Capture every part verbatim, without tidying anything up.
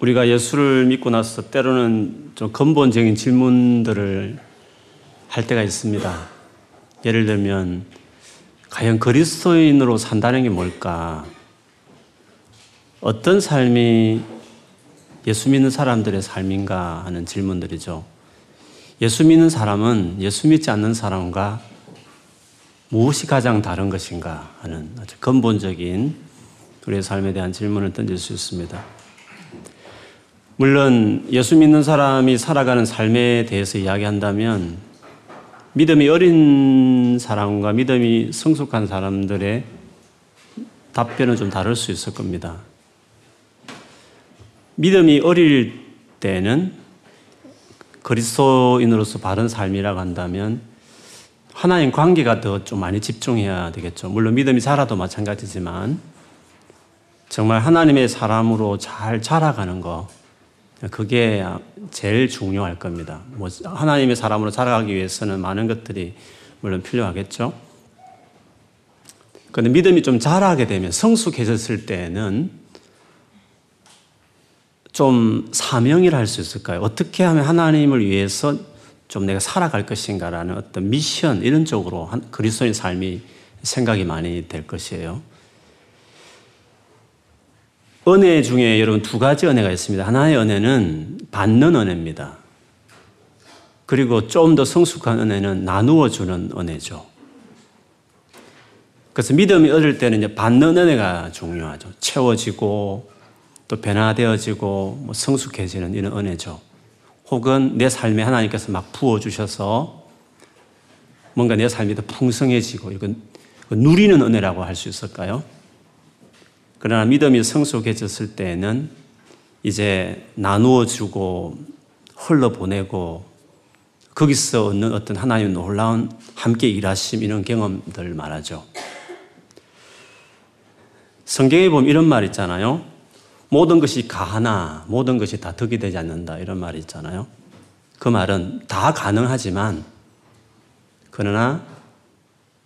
우리가 예수를 믿고 나서 때로는 좀 근본적인 질문들을 할 때가 있습니다. 예를 들면 과연 그리스도인으로 산다는 게 뭘까? 어떤 삶이 예수 믿는 사람들의 삶인가 하는 질문들이죠. 예수 믿는 사람은 예수 믿지 않는 사람과 무엇이 가장 다른 것인가 하는 아주 근본적인 우리의 삶에 대한 질문을 던질 수 있습니다. 물론 예수 믿는 사람이 살아가는 삶에 대해서 이야기한다면 믿음이 어린 사람과 믿음이 성숙한 사람들의 답변은 좀 다를 수 있을 겁니다. 믿음이 어릴 때는 그리스도인으로서 바른 삶이라고 한다면 하나님 관계가 더 좀 많이 집중해야 되겠죠. 물론 믿음이 자라도 마찬가지지만 정말 하나님의 사람으로 잘 자라가는 거, 그게 제일 중요할 겁니다. 뭐 하나님의 사람으로 자라가기 위해서는 많은 것들이 물론 필요하겠죠. 그런데 믿음이 좀 자라게 되면, 성숙해졌을 때는 좀 사명이라 할 수 있을까요? 어떻게 하면 하나님을 위해서 좀 내가 살아갈 것인가라는 어떤 미션, 이런 쪽으로 그리스도인 삶이 생각이 많이 될 것이에요. 은혜 중에 여러분 두 가지 은혜가 있습니다. 하나의 은혜는 받는 은혜입니다. 그리고 좀 더 성숙한 은혜는 나누어주는 은혜죠. 그래서 믿음이 어릴 때는 이제 받는 은혜가 중요하죠. 채워지고 또 변화되어지고 뭐 성숙해지는 이런 은혜죠. 혹은 내 삶에 하나님께서 막 부어주셔서 뭔가 내 삶이 더 풍성해지고, 이건 누리는 은혜라고 할 수 있을까요? 그러나 믿음이 성숙해졌을 때에는 이제 나누어주고 흘러보내고 거기서 얻는 어떤 하나님의 놀라운 함께 일하심, 이런 경험들 말하죠. 성경에 보면 이런 말 있잖아요. 모든 것이 가하나 모든 것이 다 덕이 되지 않는다, 이런 말이 있잖아요. 그 말은 다 가능하지만 그러나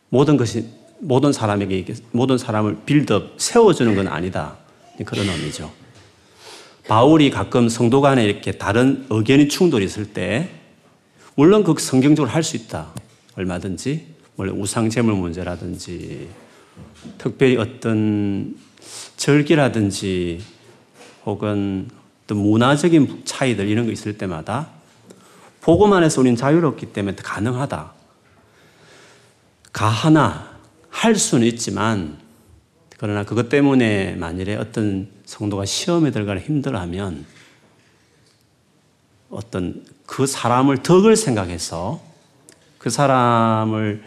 모든 것이 모든 사람에게, 모든 사람을 빌드업, 세워주는 건 아니다, 그런 의미죠. 바울이 가끔 성도 간에 이렇게 다른 의견이 충돌이 있을 때, 물론 그 성경적으로 할 수 있다, 얼마든지, 물론 우상제물 문제라든지 특별히 어떤 절기라든지 혹은 또 문화적인 차이들, 이런 거 있을 때마다 복음 안에서 우리는 자유롭기 때문에 가능하다, 가하나 할 수는 있지만, 그러나 그것 때문에 만일에 어떤 성도가 시험에 들어가는 힘들어하면 어떤 그 사람을 덕을 생각해서 그 사람을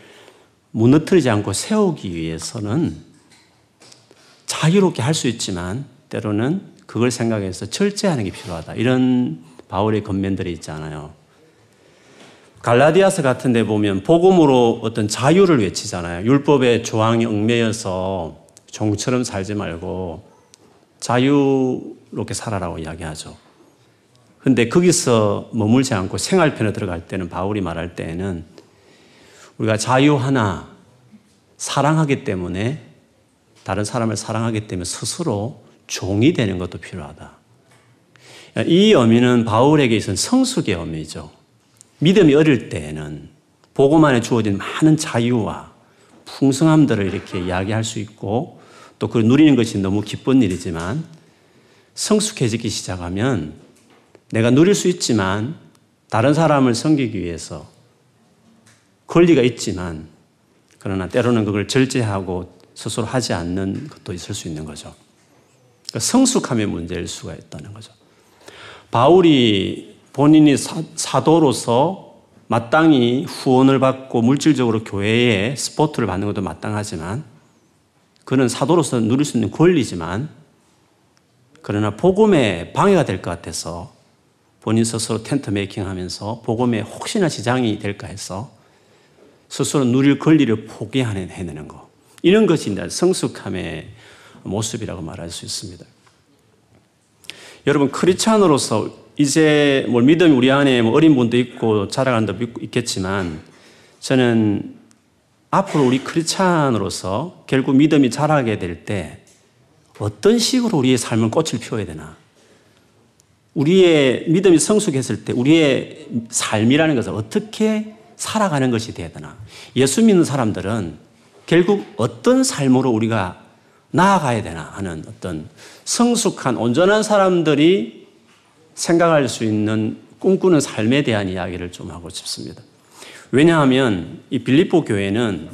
무너뜨리지 않고 세우기 위해서는 자유롭게 할 수 있지만 때로는 그걸 생각해서 절제하는 게 필요하다, 이런 바울의 권면들이 있잖아요. 갈라디아서 같은 데 보면 복음으로 어떤 자유를 외치잖아요. 율법의 조항이 얽매여서 종처럼 살지 말고 자유롭게 살아라고 이야기하죠. 그런데 거기서 머물지 않고 생활편에 들어갈 때는, 바울이 말할 때에는 우리가 자유하나 사랑하기 때문에, 다른 사람을 사랑하기 때문에 스스로 종이 되는 것도 필요하다. 이 의미는 바울에게 있어서는 성숙의 의미죠. 믿음이 어릴 때에는 복음 안에 주어진 많은 자유와 풍성함들을 이렇게 이야기할 수 있고 또 그걸 누리는 것이 너무 기쁜 일이지만, 성숙해지기 시작하면 내가 누릴 수 있지만 다른 사람을 섬기기 위해서 권리가 있지만 그러나 때로는 그걸 절제하고 스스로 하지 않는 것도 있을 수 있는 거죠. 그러니까 성숙함의 문제일 수가 있다는 거죠. 바울이 본인이 사도로서 마땅히 후원을 받고 물질적으로 교회에 스포트를 받는 것도 마땅하지만, 그는 사도로서 누릴 수 있는 권리지만 그러나 복음에 방해가 될 것 같아서 본인 스스로 텐트 메이킹하면서 복음에 혹시나 지장이 될까 해서 스스로 누릴 권리를 포기해내는 것, 이런 것이 성숙함의 모습이라고 말할 수 있습니다. 여러분, 크리스찬으로서 이제 뭐 믿음이 우리 안에 뭐 어린 분도 있고 자라가는 분도 있겠지만, 저는 앞으로 우리 크리스찬으로서 결국 믿음이 자라게 될 때 어떤 식으로 우리의 삶을 꽃을 피워야 되나, 우리의 믿음이 성숙했을 때 우리의 삶이라는 것을 어떻게 살아가는 것이 되어야 되나. 예수 믿는 사람들은 결국 어떤 삶으로 우리가 나아가야 되나 하는 어떤 성숙한 온전한 사람들이 생각할 수 있는 꿈꾸는 삶에 대한 이야기를 좀 하고 싶습니다. 왜냐하면 이 빌립보 교회는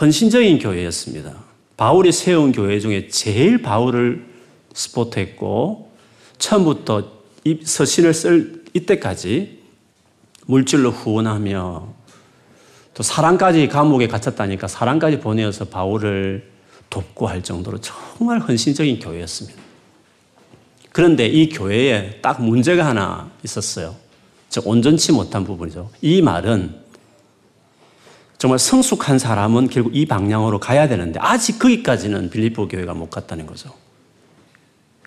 헌신적인 교회였습니다. 바울이 세운 교회 중에 제일 바울을 스포트했고 처음부터 이 서신을 쓸 이때까지 물질로 후원하며 또 사랑까지 감옥에 갇혔다니까 사랑까지 보내어서 바울을 돕고 할 정도로 정말 헌신적인 교회였습니다. 그런데 이 교회에 딱 문제가 하나 있었어요. 즉 온전치 못한 부분이죠. 이 말은 정말 성숙한 사람은 결국 이 방향으로 가야 되는데 아직 거기까지는 빌립보 교회가 못 갔다는 거죠.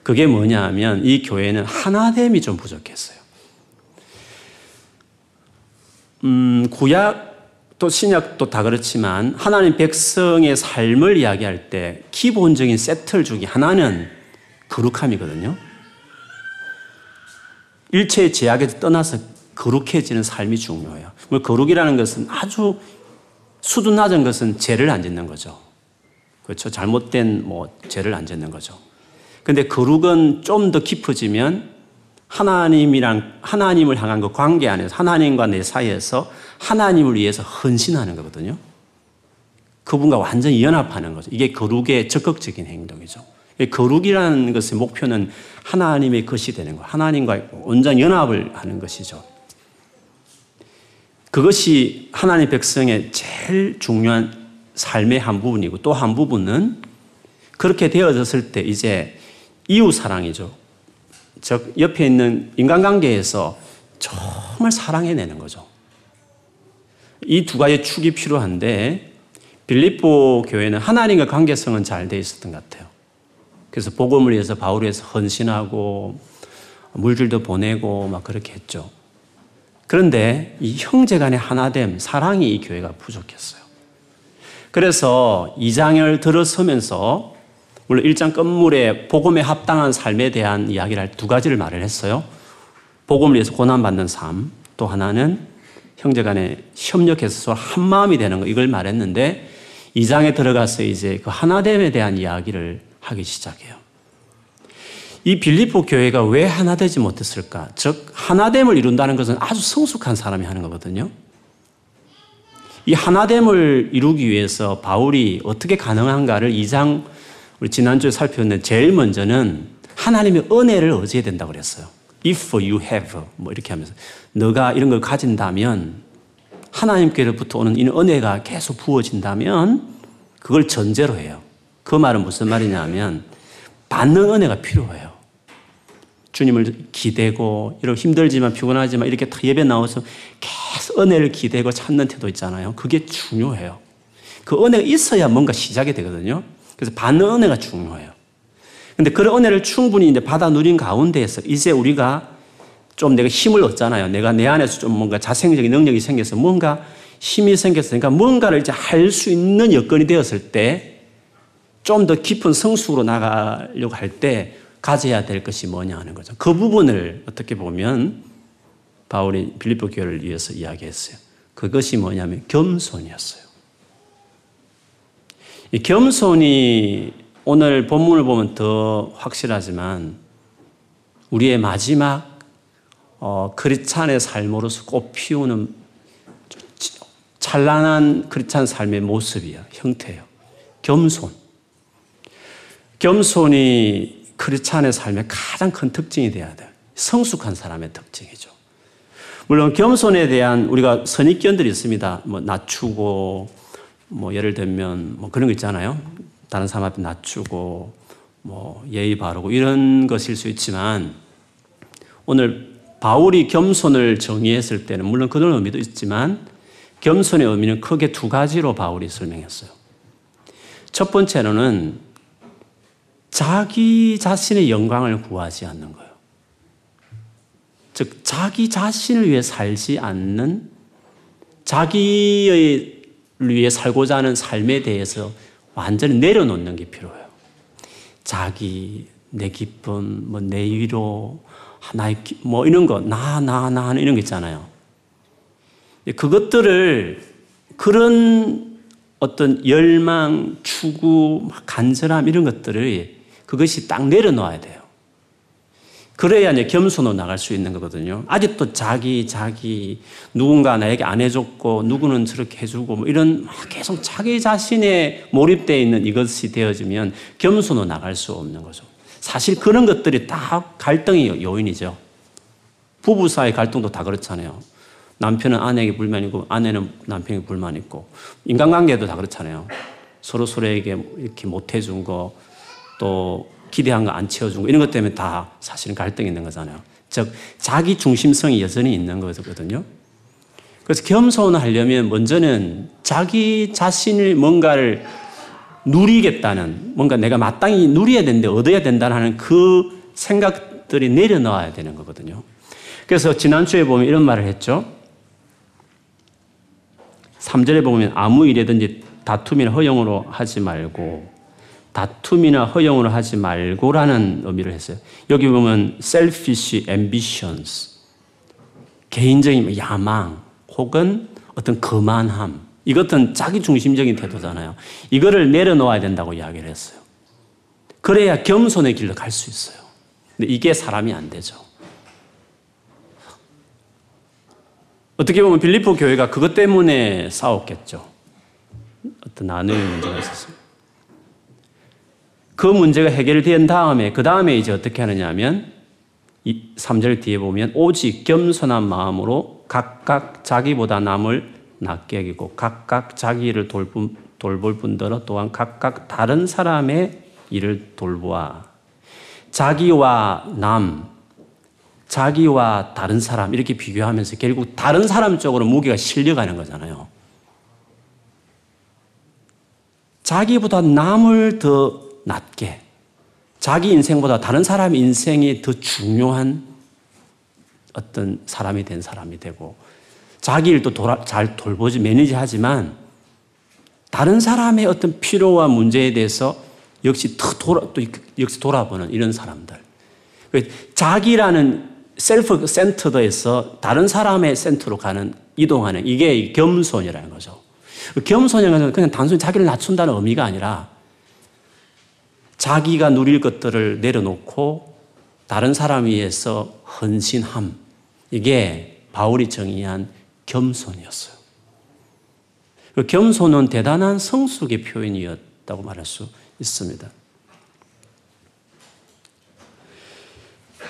그게 뭐냐 하면 이 교회는 하나됨이 좀 부족했어요. 음, 구약도 신약도 다 그렇지만 하나님 백성의 삶을 이야기할 때 기본적인 세틀 중에 하나는 거룩함이거든요. 일체의 제약에서 떠나서 거룩해지는 삶이 중요해요. 거룩이라는 것은 아주 수준 낮은 것은 죄를 안 짓는 거죠. 그렇죠? 잘못된 뭐 죄를 안 짓는 거죠. 근데 거룩은 좀 더 깊어지면 하나님이랑, 하나님을 향한 그 관계 안에서 하나님과 내 사이에서 하나님을 위해서 헌신하는 거거든요. 그분과 완전히 연합하는 거죠. 이게 거룩의 적극적인 행동이죠. 거룩이라는 것의 목표는 하나님의 것이 되는 거예요. 하나님과 온전한 연합을 하는 것이죠. 그것이 하나님 백성의 제일 중요한 삶의 한 부분이고 또 한 부분은 그렇게 되어졌을 때 이제 이웃사랑이죠. 즉 옆에 있는 인간관계에서 정말 사랑해내는 거죠. 이 두 가지 축이 필요한데 빌립보 교회는 하나님과 관계성은 잘 돼 있었던 것 같아요. 그래서 복음을 위해서 바울을 위해서 헌신하고 물질도 보내고 막 그렇게 했죠. 그런데 이 형제 간의 하나됨, 사랑이 이 교회가 부족했어요. 그래서 이 장을 들어서면서 물론 일 장 끝물에 복음에 합당한 삶에 대한 이야기를 할 두 가지를 말을 했어요. 복음을 위해서 고난받는 삶, 또 하나는 형제 간에 협력해서 서로 한 마음이 되는 거 이걸 말했는데 이 장에 들어가서 이제 그 하나됨에 대한 이야기를 하기 시작해요. 이 빌립보 교회가 왜 하나 되지 못했을까? 즉 하나됨을 이룬다는 것은 아주 성숙한 사람이 하는 거거든요. 이 하나됨을 이루기 위해서 바울이 어떻게 가능한가를 이 장 우리 지난주에 살펴봤는데 제일 먼저는 하나님의 은혜를 의지해야 된다고 그랬어요. If you have 뭐 이렇게 하면서 너가 이런 걸 가진다면 하나님께로부터 오는 이 은혜가 계속 부어진다면 그걸 전제로 해요. 그 말은 무슨 말이냐면 받는 은혜가 필요해요. 주님을 기대고 이런 힘들지만 피곤하지만 이렇게 다 예배 나와서 계속 은혜를 기대고 찾는 태도 있잖아요. 그게 중요해요. 그 은혜가 있어야 뭔가 시작이 되거든요. 그래서 받는 은혜가 중요해요. 근데 그런 은혜를 충분히 이제 받아 누린 가운데에서 이제 우리가 좀 내가 힘을 얻잖아요. 내가 내 안에서 좀 뭔가 자생적인 능력이 생겨서 뭔가 힘이 생겼으니까 뭔가를 이제 할 수 있는 여건이 되었을 때 좀 더 깊은 성숙으로 나가려고 할 때 가져야 될 것이 뭐냐 하는 거죠. 그 부분을 어떻게 보면 바울이 빌립보 교회를 위해서 이야기했어요. 그것이 뭐냐면 겸손이었어요. 이 겸손이 오늘 본문을 보면 더 확실하지만 우리의 마지막 어, 크리스찬의 삶으로서 꽃 피우는 찬란한 크리스찬 삶의 모습이에요. 형태예요. 겸손. 겸손이 크리스찬의 삶의 가장 큰 특징이 되어야 돼요. 성숙한 사람의 특징이죠. 물론 겸손에 대한 우리가 선입견들이 있습니다. 뭐 낮추고, 뭐 예를 들면 뭐 그런 거 있잖아요. 다른 사람 앞에 낮추고, 뭐 예의 바르고 이런 것일 수 있지만 오늘 바울이 겸손을 정의했을 때는 물론 그런 의미도 있지만 겸손의 의미는 크게 두 가지로 바울이 설명했어요. 첫 번째로는 자기 자신의 영광을 구하지 않는 거예요. 즉 자기 자신을 위해 살지 않는 자기를 위해 살고자 하는 삶에 대해서 완전히 내려놓는 게 필요해요. 자기, 내 기쁨, 뭐 내 위로, 나의 뭐 이런 거, 나, 나, 나 하는 이런 거 있잖아요. 그것들을 그런 어떤 열망, 추구, 간절함 이런 것들을 그것이 딱 내려놓아야 돼요. 그래야 이제 겸손으로 나갈 수 있는 거거든요. 아직도 자기, 자기, 누군가 나에게 안 해줬고, 누구는 저렇게 해주고, 뭐 이런 막 계속 자기 자신에 몰입되어 있는 이것이 되어지면 겸손으로 나갈 수 없는 거죠. 사실 그런 것들이 다 갈등의 요인이죠. 부부 사이 갈등도 다 그렇잖아요. 남편은 아내에게 불만이고, 아내는 남편에게 불만 있고, 인간관계도 다 그렇잖아요. 서로 서로에게 이렇게 못해준 거, 또, 기대한 거 안 채워준 거 이런 것 때문에 다 사실은 갈등이 있는 거잖아요. 즉 자기 중심성이 여전히 있는 거거든요. 그래서 겸손하려면 먼저는 자기 자신을 뭔가를 누리겠다는 뭔가 내가 마땅히 누려야 된다, 얻어야 된다는 그 생각들이 내려놔야 되는 거거든요. 그래서 지난주에 보면 이런 말을 했죠. 삼 절에 보면 아무 일이든지 다툼이나 허용으로 하지 말고 다툼이나 허용으로 하지 말고라는 의미를 했어요. 여기 보면 selfish ambitions, 개인적인 야망 혹은 어떤 거만함, 이것은 자기중심적인 태도잖아요. 이거를 내려놓아야 된다고 이야기를 했어요. 그래야 겸손의 길로 갈 수 있어요. 근데 이게 사람이 안 되죠. 어떻게 보면 빌립보 교회가 그것 때문에 싸웠겠죠. 어떤 나누는 문제가 있었어요. 그 문제가 해결된 다음에 그 다음에 이제 어떻게 하느냐 하면 삼 절 뒤에 보면 오직 겸손한 마음으로 각각 자기보다 남을 낮게 여기고 각각 자기를 돌봄, 돌볼 뿐더러 또한 각각 다른 사람의 일을 돌보아. 자기와 남, 자기와 다른 사람 이렇게 비교하면서 결국 다른 사람 쪽으로 무게가 실려가는 거잖아요. 자기보다 남을 더 낮게, 자기 인생보다 다른 사람 인생이 더 중요한 어떤 사람이 된 사람이 되고 자기 일도 돌아, 잘 돌보지 매니지하지만 다른 사람의 어떤 필요와 문제에 대해서 역시 더 돌아, 또 역시 돌아보는 이런 사람들. 자기라는 셀프 센터에서 다른 사람의 센터로 가는 이동하는 이게 겸손이라는 거죠. 겸손이라는 것은 그냥 단순히 자기를 낮춘다는 의미가 아니라 자기가 누릴 것들을 내려놓고 다른 사람 위해서 헌신함. 이게 바울이 정의한 겸손이었어요. 겸손은 대단한 성숙의 표현이었다고 말할 수 있습니다.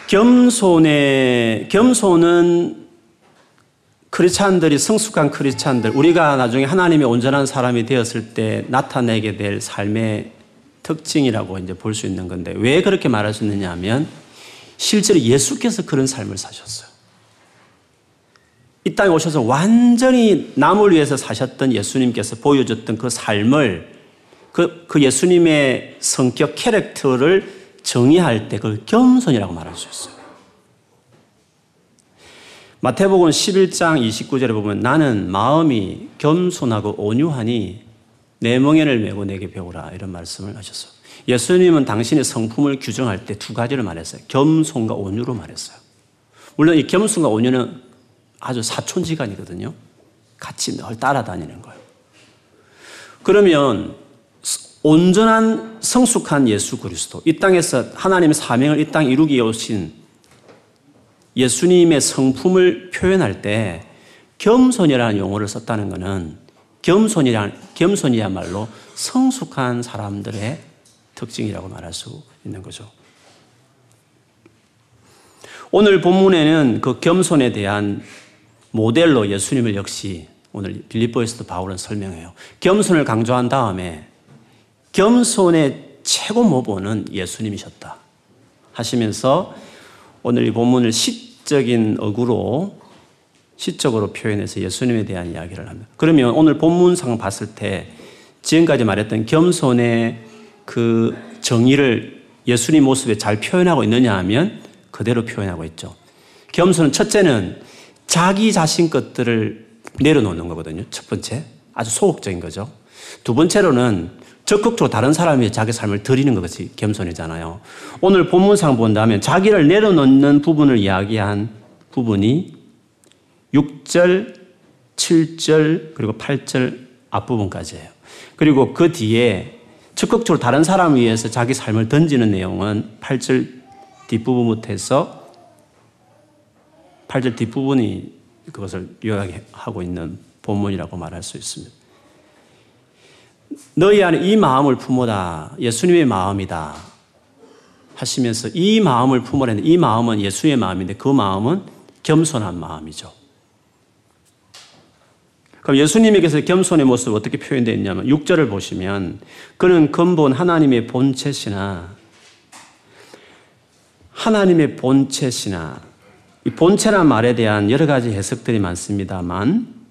겸손의, 겸손은 크리스찬들이 성숙한 크리스찬들, 우리가 나중에 하나님의 온전한 사람이 되었을 때 나타내게 될 삶의 특징이라고 이제 볼 수 있는 건데, 왜 그렇게 말할 수 있느냐 하면, 실제로 예수께서 그런 삶을 사셨어요. 이 땅에 오셔서 완전히 남을 위해서 사셨던 예수님께서 보여줬던 그 삶을, 그, 그 예수님의 성격, 캐릭터를 정의할 때 그걸 겸손이라고 말할 수 있어요. 마태복음 십일 장 이십구 절에 보면, 나는 마음이 겸손하고 온유하니, 내 멍에를 메고 내게 배우라. 이런 말씀을 하셨어요. 예수님은 당신의 성품을 규정할 때 두 가지를 말했어요. 겸손과 온유로 말했어요. 물론 이 겸손과 온유는 아주 사촌지간이거든요. 같이 늘 따라다니는 거예요. 그러면 온전한 성숙한 예수 그리스도, 이 땅에서 하나님의 사명을 이 땅에 이루기 오신 예수님의 성품을 표현할 때 겸손이라는 용어를 썼다는 것은 겸손이란, 겸손이야말로 성숙한 사람들의 특징이라고 말할 수 있는 거죠. 오늘 본문에는 그 겸손에 대한 모델로 예수님을 역시 오늘 빌립보에서도 바울은 설명해요. 겸손을 강조한 다음에 겸손의 최고 모범은 예수님이셨다 하시면서 오늘 이 본문을 시적인 어구로 시적으로 표현해서 예수님에 대한 이야기를 합니다. 그러면 오늘 본문상 봤을 때 지금까지 말했던 겸손의 그 정의를 예수님 모습에 잘 표현하고 있느냐 하면 그대로 표현하고 있죠. 겸손은 첫째는 자기 자신 것들을 내려놓는 거거든요. 첫 번째. 아주 소극적인 거죠. 두 번째로는 적극적으로 다른 사람이 자기 삶을 드리는 것이 겸손이잖아요. 오늘 본문상 본다면 자기를 내려놓는 부분을 이야기한 부분이 육 절, 칠 절, 그리고 팔 절 앞부분까지예요. 그리고 그 뒤에 적극적으로 다른 사람을 위해서 자기 삶을 던지는 내용은 팔 절 뒷부분부터 해서 팔 절 뒷부분이 그것을 요약하고 있는 본문이라고 말할 수 있습니다. 너희 안에 이 마음을 품어라. 예수님의 마음이다. 하시면서 이 마음을 품으라는데 이 마음은 예수의 마음인데 그 마음은 겸손한 마음이죠. 그럼 예수님에게서 겸손의 모습이 어떻게 표현되어 있냐면 육 절을 보시면 그는 근본 하나님의 본체시나 하나님의 본체시나 이 본체란 말에 대한 여러 가지 해석들이 많습니다만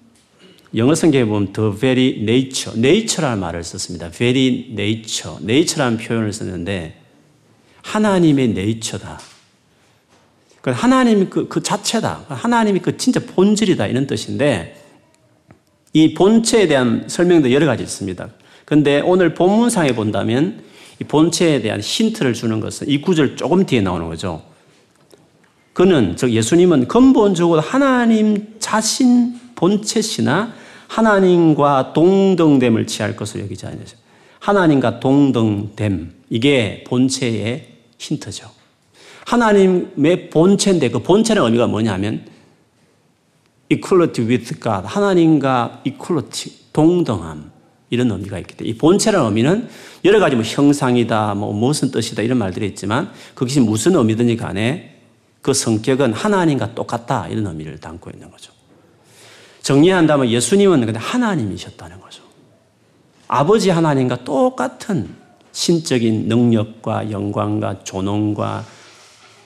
영어 성경에 보면 the very nature, nature라는 말을 썼습니다. very nature, nature라는 표현을 썼는데 하나님의 nature다. 하나님 그, 그 자체다. 하나님이 그 진짜 본질이다 이런 뜻인데 이 본체에 대한 설명도 여러 가지 있습니다. 그런데 오늘 본문상에 본다면 이 본체에 대한 힌트를 주는 것은 이 구절 조금 뒤에 나오는 거죠. 그는, 즉 예수님은 근본적으로 하나님 자신 본체시나 하나님과 동등됨을 취할 것을 여기지 않으세요. 하나님과 동등됨, 이게 본체의 힌트죠. 하나님의 본체인데 그 본체는 의미가 뭐냐면 equality with God, 하나님과 equality, 동등함 이런 의미가 있기 때문에 이 본체라는 의미는 여러 가지 뭐 형상이다, 뭐 무슨 뜻이다 이런 말들이 있지만 그것이 무슨 의미든지 간에 그 성격은 하나님과 똑같다 이런 의미를 담고 있는 거죠. 정리한다면 예수님은 근데 하나님이셨다는 거죠. 아버지 하나님과 똑같은 신적인 능력과 영광과 존엄과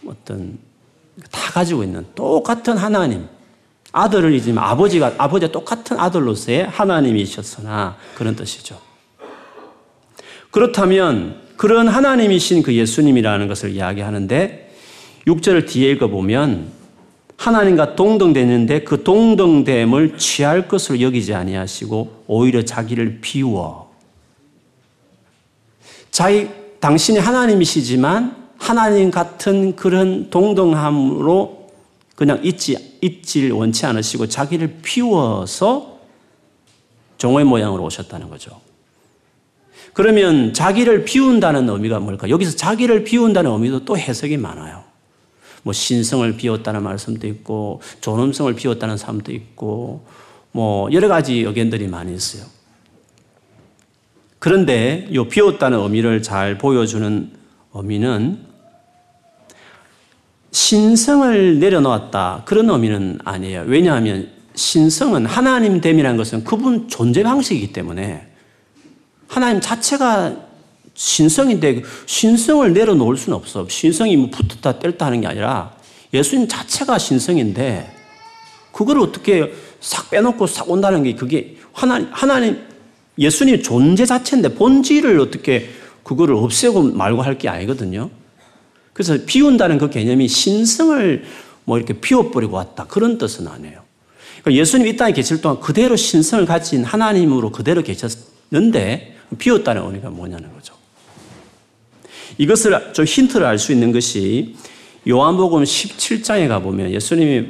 어떤 다 가지고 있는 똑같은 하나님. 아들을 잊으면 아버지가, 아버지와 똑같은 아들로서의 하나님이셨으나 그런 뜻이죠. 그렇다면 그런 하나님이신 그 예수님이라는 것을 이야기하는데 육 절을 뒤에 읽어보면 하나님과 동등되는데 그 동등됨을 취할 것을 여기지 아니하시고 오히려 자기를 비워. 자기, 당신이 하나님이시지만 하나님 같은 그런 동등함으로 그냥 잊지, 잊질 원치 않으시고 자기를 비워서 종의 모양으로 오셨다는 거죠. 그러면 자기를 비운다는 의미가 뭘까? 여기서 자기를 비운다는 의미도 또 해석이 많아요. 뭐 신성을 비웠다는 말씀도 있고 존엄성을 비웠다는 삶도 있고 뭐 여러 가지 의견들이 많이 있어요. 그런데 이 비웠다는 의미를 잘 보여주는 의미는 신성을 내려놓았다 그런 의미는 아니에요. 왜냐하면 신성은 하나님 됨이라는 것은 그분 존재 방식이기 때문에 하나님 자체가 신성인데 신성을 내려놓을 수는 없어. 신성이 뭐 붙었다 뗄다 하는 게 아니라 예수님 자체가 신성인데 그걸 어떻게 싹 빼놓고 싹 온다는 게 그게 하나님, 하나님 예수님 존재 자체인데 본질을 어떻게 그거를 없애고 말고 할 게 아니거든요. 그래서 비운다는 그 개념이 신성을 뭐 이렇게 비워버리고 왔다 그런 뜻은 아니에요. 그러니까 예수님 이 땅에 계실 동안 그대로 신성을 가진 하나님으로 그대로 계셨는데 비웠다는 의미가 뭐냐는 거죠. 이것을 좀 힌트를 알 수 있는 것이 요한복음 십칠 장에 가보면 예수님이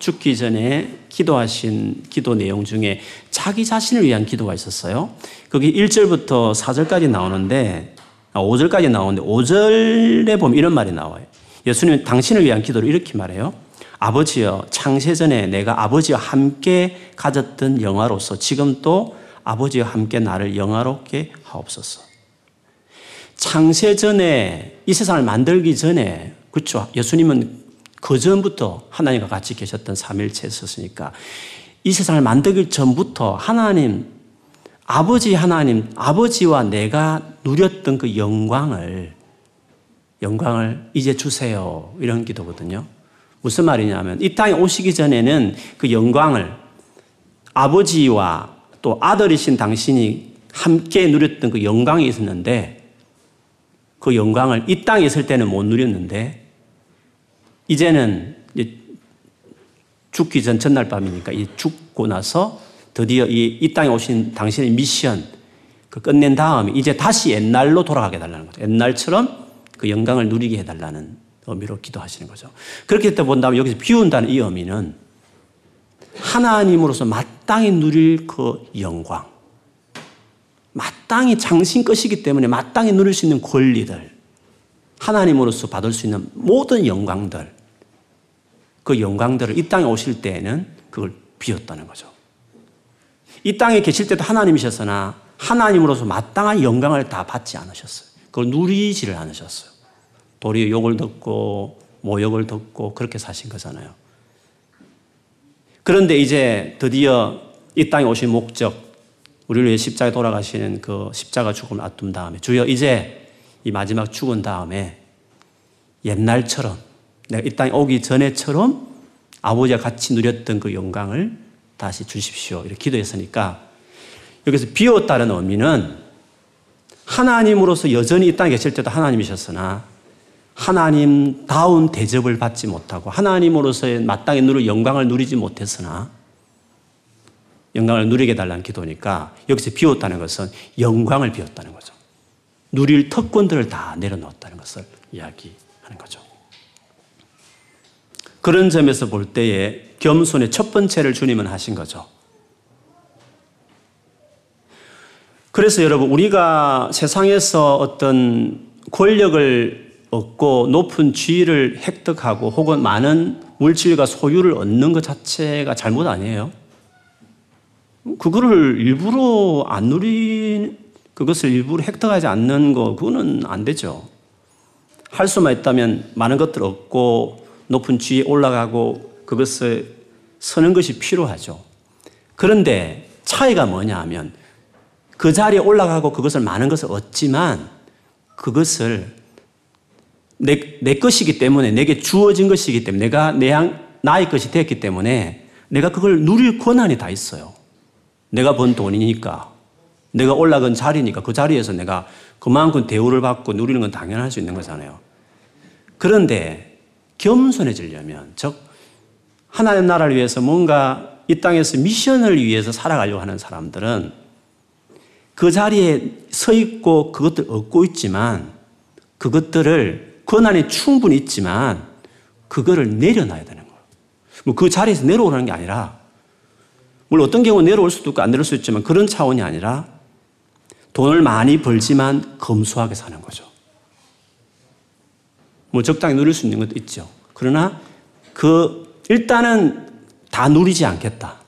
죽기 전에 기도하신 기도 내용 중에 자기 자신을 위한 기도가 있었어요. 거기 일 절부터 사 절까지 나오는데, 아, 오 절까지 나오는데 오 절에 보면 이런 말이 나와요. 예수님은 당신을 위한 기도를 이렇게 말해요. 아버지여, 창세전에 내가 아버지와 함께 가졌던 영화로서 지금 또 아버지와 함께 나를 영화롭게 하옵소서. 창세 전에, 이 세상을 만들기 전에, 그렇죠. 예수님은 그 전부터 하나님과 같이 계셨던 삼일체였으니까 이 세상을 만들기 전부터 하나님, 아버지 하나님, 아버지와 내가 누렸던 그 영광을, 영광을 이제 주세요. 이런 기도거든요. 무슨 말이냐면 이 땅에 오시기 전에는 그 영광을 아버지와 또 아들이신 당신이 함께 누렸던 그 영광이 있었는데 그 영광을 이 땅에 있을 때는 못 누렸는데 이제는 죽기 전 전날 밤이니까 죽고 나서 드디어 이, 이 땅에 오신 당신의 미션, 그 끝낸 다음에 이제 다시 옛날로 돌아가게 해달라는 거죠. 옛날처럼 그 영광을 누리게 해달라는 의미로 기도하시는 거죠. 그렇게 본다면 여기서 비운다는 이 의미는 하나님으로서 마땅히 누릴 그 영광, 마땅히 당신 것이기 때문에 마땅히 누릴 수 있는 권리들, 하나님으로서 받을 수 있는 모든 영광들, 그 영광들을 이 땅에 오실 때에는 그걸 비웠다는 거죠. 이 땅에 계실 때도 하나님이셨으나 하나님으로서 마땅한 영광을 다 받지 않으셨어요. 그걸 누리지를 않으셨어요. 도리어 욕을 듣고 모욕을 듣고 그렇게 사신 거잖아요. 그런데 이제 드디어 이 땅에 오신 목적, 우리를 위해 십자가에 돌아가시는 그 십자가 죽음을 앞둔 다음에, 주여 이제 이 마지막 죽은 다음에 옛날처럼 내가 이 땅에 오기 전에처럼 아버지와 같이 누렸던 그 영광을 다시 주십시오, 이렇게 기도했으니까 여기서 비웠다는 의미는 하나님으로서 여전히 이 땅에 계실 때도 하나님이셨으나 하나님다운 대접을 받지 못하고 하나님으로서의 마땅히 누릴 영광을 누리지 못했으나 영광을 누리게 달라는 기도니까 여기서 비웠다는 것은 영광을 비웠다는 거죠. 누릴 특권들을 다 내려놓았다는 것을 이야기하는 거죠. 그런 점에서 볼 때에 겸손의 첫 번째를 주님은 하신 거죠. 그래서 여러분, 우리가 세상에서 어떤 권력을 얻고 높은 지위를 획득하고 혹은 많은 물질과 소유를 얻는 것 자체가 잘못 아니에요. 그거를 일부러 안 누린, 그것을 일부러 획득하지 않는 거, 그거는 안 되죠. 할 수만 있다면 많은 것들을 얻고 높은 지위에 올라가고 그것을 서는 것이 필요하죠. 그런데 차이가 뭐냐 하면 그 자리에 올라가고 그것을 많은 것을 얻지만 그것을 내, 내 것이기 때문에, 내게 주어진 것이기 때문에, 내가 내 나의 것이 됐기 때문에 내가 그걸 누릴 권한이 다 있어요. 내가 번 돈이니까, 내가 올라간 자리니까 그 자리에서 내가 그만큼 대우를 받고 누리는 건 당연할 수 있는 거잖아요. 그런데 겸손해지려면, 즉 하나님 나라를 위해서 뭔가 이 땅에서 미션을 위해서 살아가려고 하는 사람들은 그 자리에 서 있고 그것들 얻고 있지만, 그것들을 권한이 충분히 있지만 그거를 내려놔야 되는 거예요. 뭐 그 자리에서 내려오라는 게 아니라, 물론 어떤 경우는 내려올 수도 있고 안 내려올 수도 있지만 그런 차원이 아니라 돈을 많이 벌지만 검소하게 사는 거죠. 뭐 적당히 누릴 수 있는 것도 있죠. 그러나 그 일단은 다 누리지 않겠다.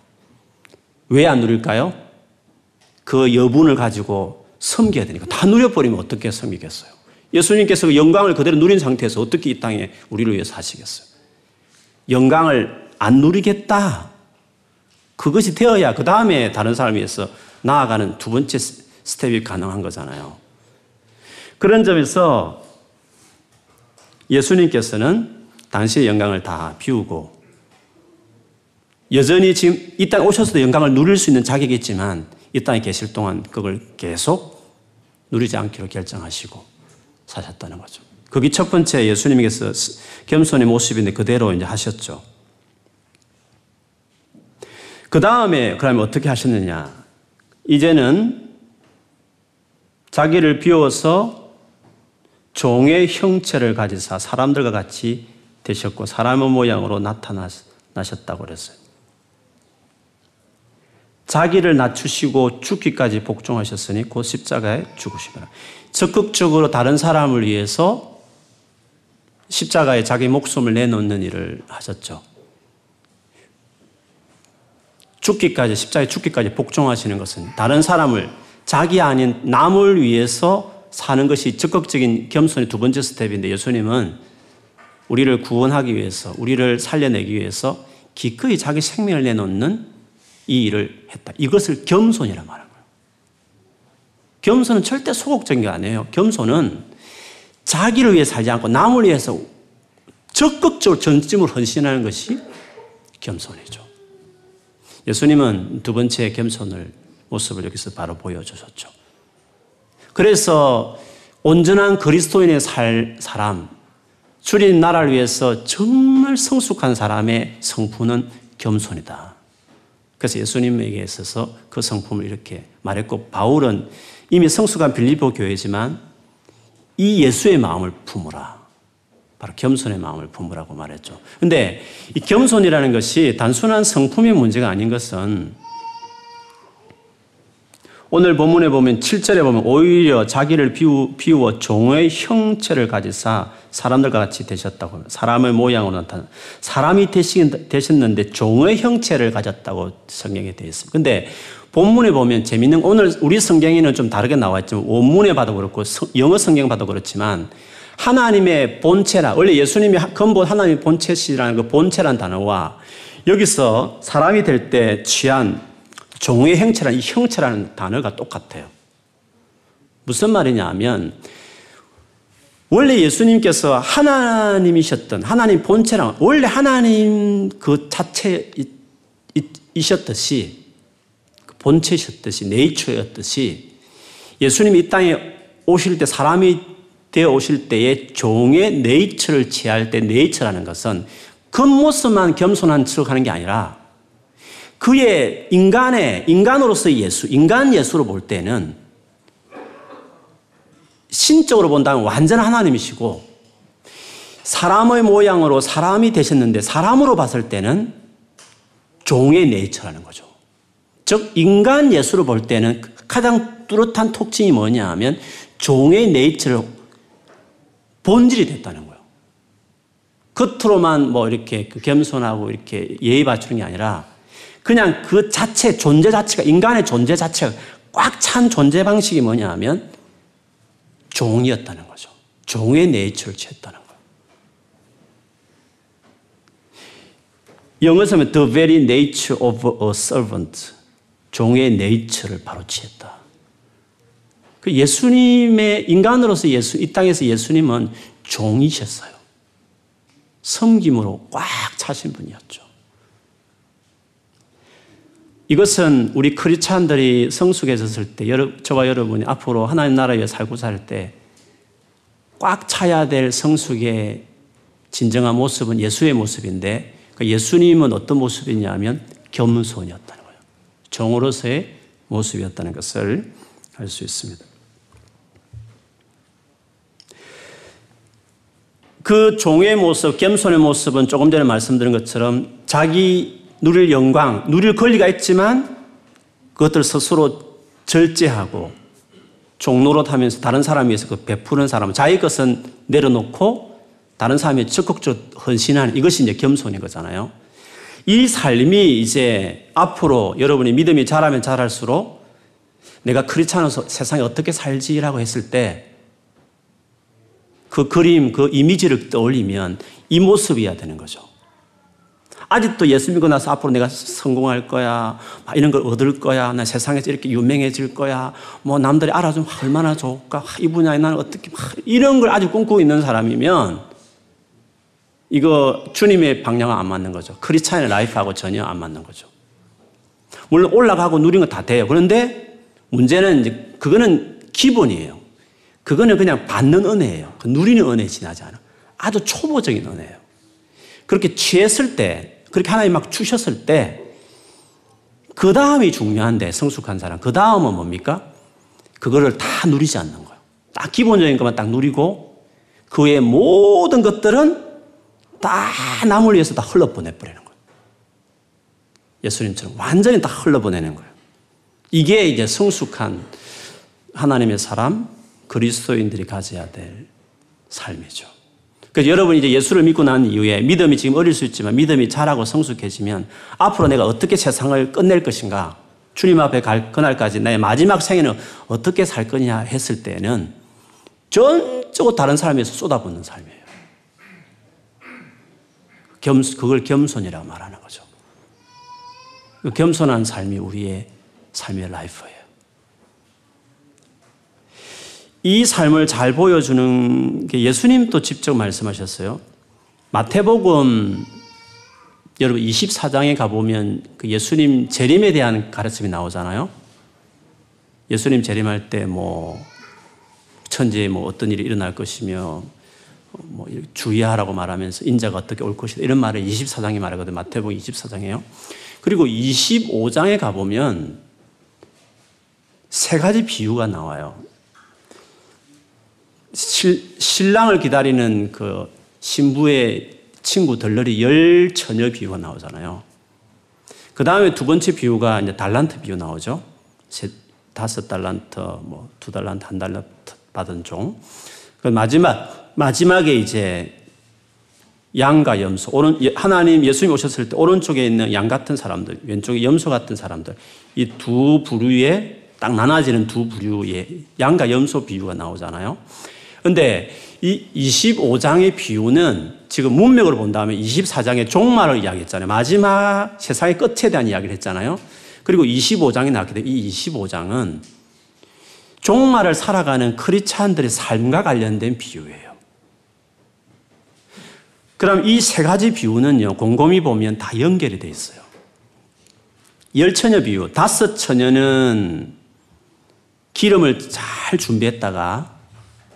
왜 안 누릴까요? 그 여분을 가지고 섬겨야 되니까. 다 누려버리면 어떻게 섬기겠어요? 예수님께서 영광을 그대로 누린 상태에서 어떻게 이 땅에 우리를 위해서 사시겠어요? 영광을 안 누리겠다. 그것이 되어야 그 다음에 다른 사람을 위해서 나아가는 두 번째 스텝이 가능한 거잖아요. 그런 점에서 예수님께서는 당신의 영광을 다 비우고, 여전히 지금 이 땅에 오셔서도 영광을 누릴 수 있는 자격이 있지만 이 땅에 계실 동안 그걸 계속 누리지 않기로 결정하시고 사셨다는 거죠. 그게 첫 번째 예수님께서 겸손의 모습인데 그대로 이제 하셨죠. 그 다음에 그러면 어떻게 하셨느냐? 이제는 자기를 비워서 종의 형체를 가지사 사람들과 같이 되셨고 사람의 모양으로 나타나셨다고 그랬어요. 자기를 낮추시고 죽기까지 복종하셨으니 곧 십자가에 죽으시거라. 적극적으로 다른 사람을 위해서 십자가에 자기 목숨을 내놓는 일을 하셨죠. 죽기까지, 십자가에 죽기까지 복종하시는 것은 다른 사람을, 자기 아닌 남을 위해서 사는 것이 적극적인 겸손의 두 번째 스텝인데, 예수님은 우리를 구원하기 위해서, 우리를 살려내기 위해서 기꺼이 자기 생명을 내놓는 이 일을 했다. 이것을 겸손이라 말한 거예요. 겸손은 절대 소극적인 게 아니에요. 겸손은 자기를 위해 살지 않고 남을 위해서 적극적으로 전심을 헌신하는 것이 겸손이죠. 예수님은 두 번째 겸손을 모습을 여기서 바로 보여주셨죠. 그래서 온전한 그리스도인의 살 사람, 주님 나라를 위해서 정말 성숙한 사람의 성품은 겸손이다. 그래서 예수님에게 있어서 그 성품을 이렇게 말했고, 바울은 이미 성숙한 빌립보 교회지만 이 예수의 마음을 품으라. 바로 겸손의 마음을 품으라고 말했죠. 그런데 이 겸손이라는 것이 단순한 성품의 문제가 아닌 것은 오늘 본문에 보면 칠 절에 보면 오히려 자기를 비우, 비우어 종의 형체를 가지사 사람들과 같이 되셨다고, 사람의 모양으로 나타나 사람이 되신, 되셨는데 종의 형체를 가졌다고 성경에 되어 있습니다. 그런데 본문에 보면 재미있는, 오늘 우리 성경에는 좀 다르게 나와 있지만 원문에 봐도 그렇고 영어 성경 봐도 그렇지만 하나님의 본체라, 원래 예수님이 근본 하나님의 본체시라는 그 본체란 단어와 여기서 사람이 될 때 취한 종의 형체라는 이 형체라는 단어가 똑같아요. 무슨 말이냐 하면 원래 예수님께서 하나님이셨던, 하나님 본체랑 원래 하나님 그 자체이셨듯이 본체이셨듯이 네이처였듯이 예수님이 이 땅에 오실 때 사람이 되어 오실 때의 종의 네이처를 취할 때 네이처라는 것은 겉모습만 겸손한 척하는 게 아니라 그의 인간의, 인간으로서의 예수, 인간 예수로 볼 때는 신적으로 본다면 완전 하나님이시고 사람의 모양으로 사람이 되셨는데 사람으로 봤을 때는 종의 네이처라는 거죠. 즉 인간 예수로 볼 때는 가장 뚜렷한 특징이 뭐냐 하면 종의 네이처를 본질이 됐다는 거예요. 겉으로만 뭐 이렇게 겸손하고 이렇게 예의 바치는 게 아니라 그냥 그 자체, 존재 자체가, 인간의 존재 자체가 꽉 찬 존재 방식이 뭐냐 하면 종이었다는 거죠. 종의 네이처를 취했다는 거예요. 영어에서 하면 The very nature of a servant. 종의 네이처를 바로 취했다. 그 예수님의, 인간으로서 예수, 이 땅에서 예수님은 종이셨어요. 섬김으로 꽉 차신 분이었죠. 이것은 우리 크리스찬들이 성숙해졌을 때, 저와 여러분이 앞으로 하나님 나라에 살고 살 때 꽉 차야 될 성숙의 진정한 모습은 예수의 모습인데, 그 예수님은 어떤 모습이냐면 겸손이었다는 거예요. 종으로서의 모습이었다는 것을 알 수 있습니다. 그 종의 모습, 겸손의 모습은 조금 전에 말씀드린 것처럼 자기 누릴 영광, 누릴 권리가 있지만 그것들 스스로 절제하고 종노릇하면서 다른 사람에 의해서 그 베푸는 사람, 자기 것은 내려놓고 다른 사람이 적극적으로 헌신하는, 이것이 이제 겸손인 거잖아요. 이 삶이 이제 앞으로 여러분이 믿음이 자라면 자랄수록 내가 크리스찬으로서 세상에 어떻게 살지라고 했을 때 그 그림, 그 이미지를 떠올리면 이 모습이어야 되는 거죠. 아직도 예수 믿고 나서 앞으로 내가 성공할 거야, 이런 걸 얻을 거야, 나 세상에서 이렇게 유명해질 거야, 뭐 남들이 알아주면 얼마나 좋을까, 이 분야에 나는 어떻게, 이런 걸 아직 꿈꾸고 있는 사람이면 이거 주님의 방향과 안 맞는 거죠. 크리스찬의 라이프하고 전혀 안 맞는 거죠. 물론 올라가고 누린 거 다 돼요. 그런데 문제는 이제 그거는 기본이에요. 그거는 그냥 받는 은혜예요. 누리는 은혜에 지나지 않아. 아주 초보적인 은혜예요. 그렇게 취했을 때, 그렇게 하나님 막 주셨을 때, 그 다음이 중요한데, 성숙한 사람. 그 다음은 뭡니까? 그거를 다 누리지 않는 거예요. 딱 기본적인 것만 딱 누리고, 그 외의 모든 것들은 다 남을 위해서 다 흘러보내버리는 거예요. 예수님처럼 완전히 다 흘러보내는 거예요. 이게 이제 성숙한 하나님의 사람, 그리스도인들이 가져야 될 삶이죠. 그래서 여러분이 이제 예수를 믿고 난 이후에 믿음이 지금 어릴 수 있지만 믿음이 자라고 성숙해지면 앞으로 내가 어떻게 세상을 끝낼 것인가, 주님 앞에 갈 그날까지 나의 마지막 생에는 어떻게 살 거냐 했을 때는 전적으로 다른 사람에서 쏟아붓는 삶이에요. 겸, 그걸 겸손이라고 말하는 거죠. 그 겸손한 삶이 우리의 삶의 라이프예요. 이 삶을 잘 보여주는 게 예수님도 직접 말씀하셨어요. 마태복음 여러분 이십사 장에 가보면 그 예수님 재림에 대한 가르침이 나오잖아요. 예수님 재림할 때 뭐 천지에 뭐 어떤 일이 일어날 것이며 뭐 주의하라고 말하면서 인자가 어떻게 올 것이다 이런 말을 이십사 장에 말하거든요. 마태복음 이십사 장에요. 그리고 이십오 장에 가보면 세 가지 비유가 나와요. 신랑을 기다리는 그 신부의 친구 들러리 열 처녀 비유가 나오잖아요. 그 다음에 두 번째 비유가 이제 달란트 비유 나오죠. 세, 다섯 달란트, 뭐 두 달란트, 한 달란트 받은 종. 그 마지막 마지막에 이제 양과 염소, 오른 하나님 예수님이 오셨을 때 오른쪽에 있는 양 같은 사람들, 왼쪽에 염소 같은 사람들, 이 두 부류에 딱 나눠지는 두 부류의 양과 염소 비유가 나오잖아요. 그런데 이 이십오 장의 비유는 지금 문맥으로 본다면 이십사 장의 종말을 이야기했잖아요. 마지막 세상의 끝에 대한 이야기를 했잖아요. 그리고 이십오 장이 나왔기 때문에 이 이십오 장은 종말을 살아가는 크리스찬들의 삶과 관련된 비유예요. 그럼 이 세 가지 비유는요, 곰곰이 보면 다 연결이 되어 있어요. 열 처녀 비유, 다섯 처녀는 기름을 잘 준비했다가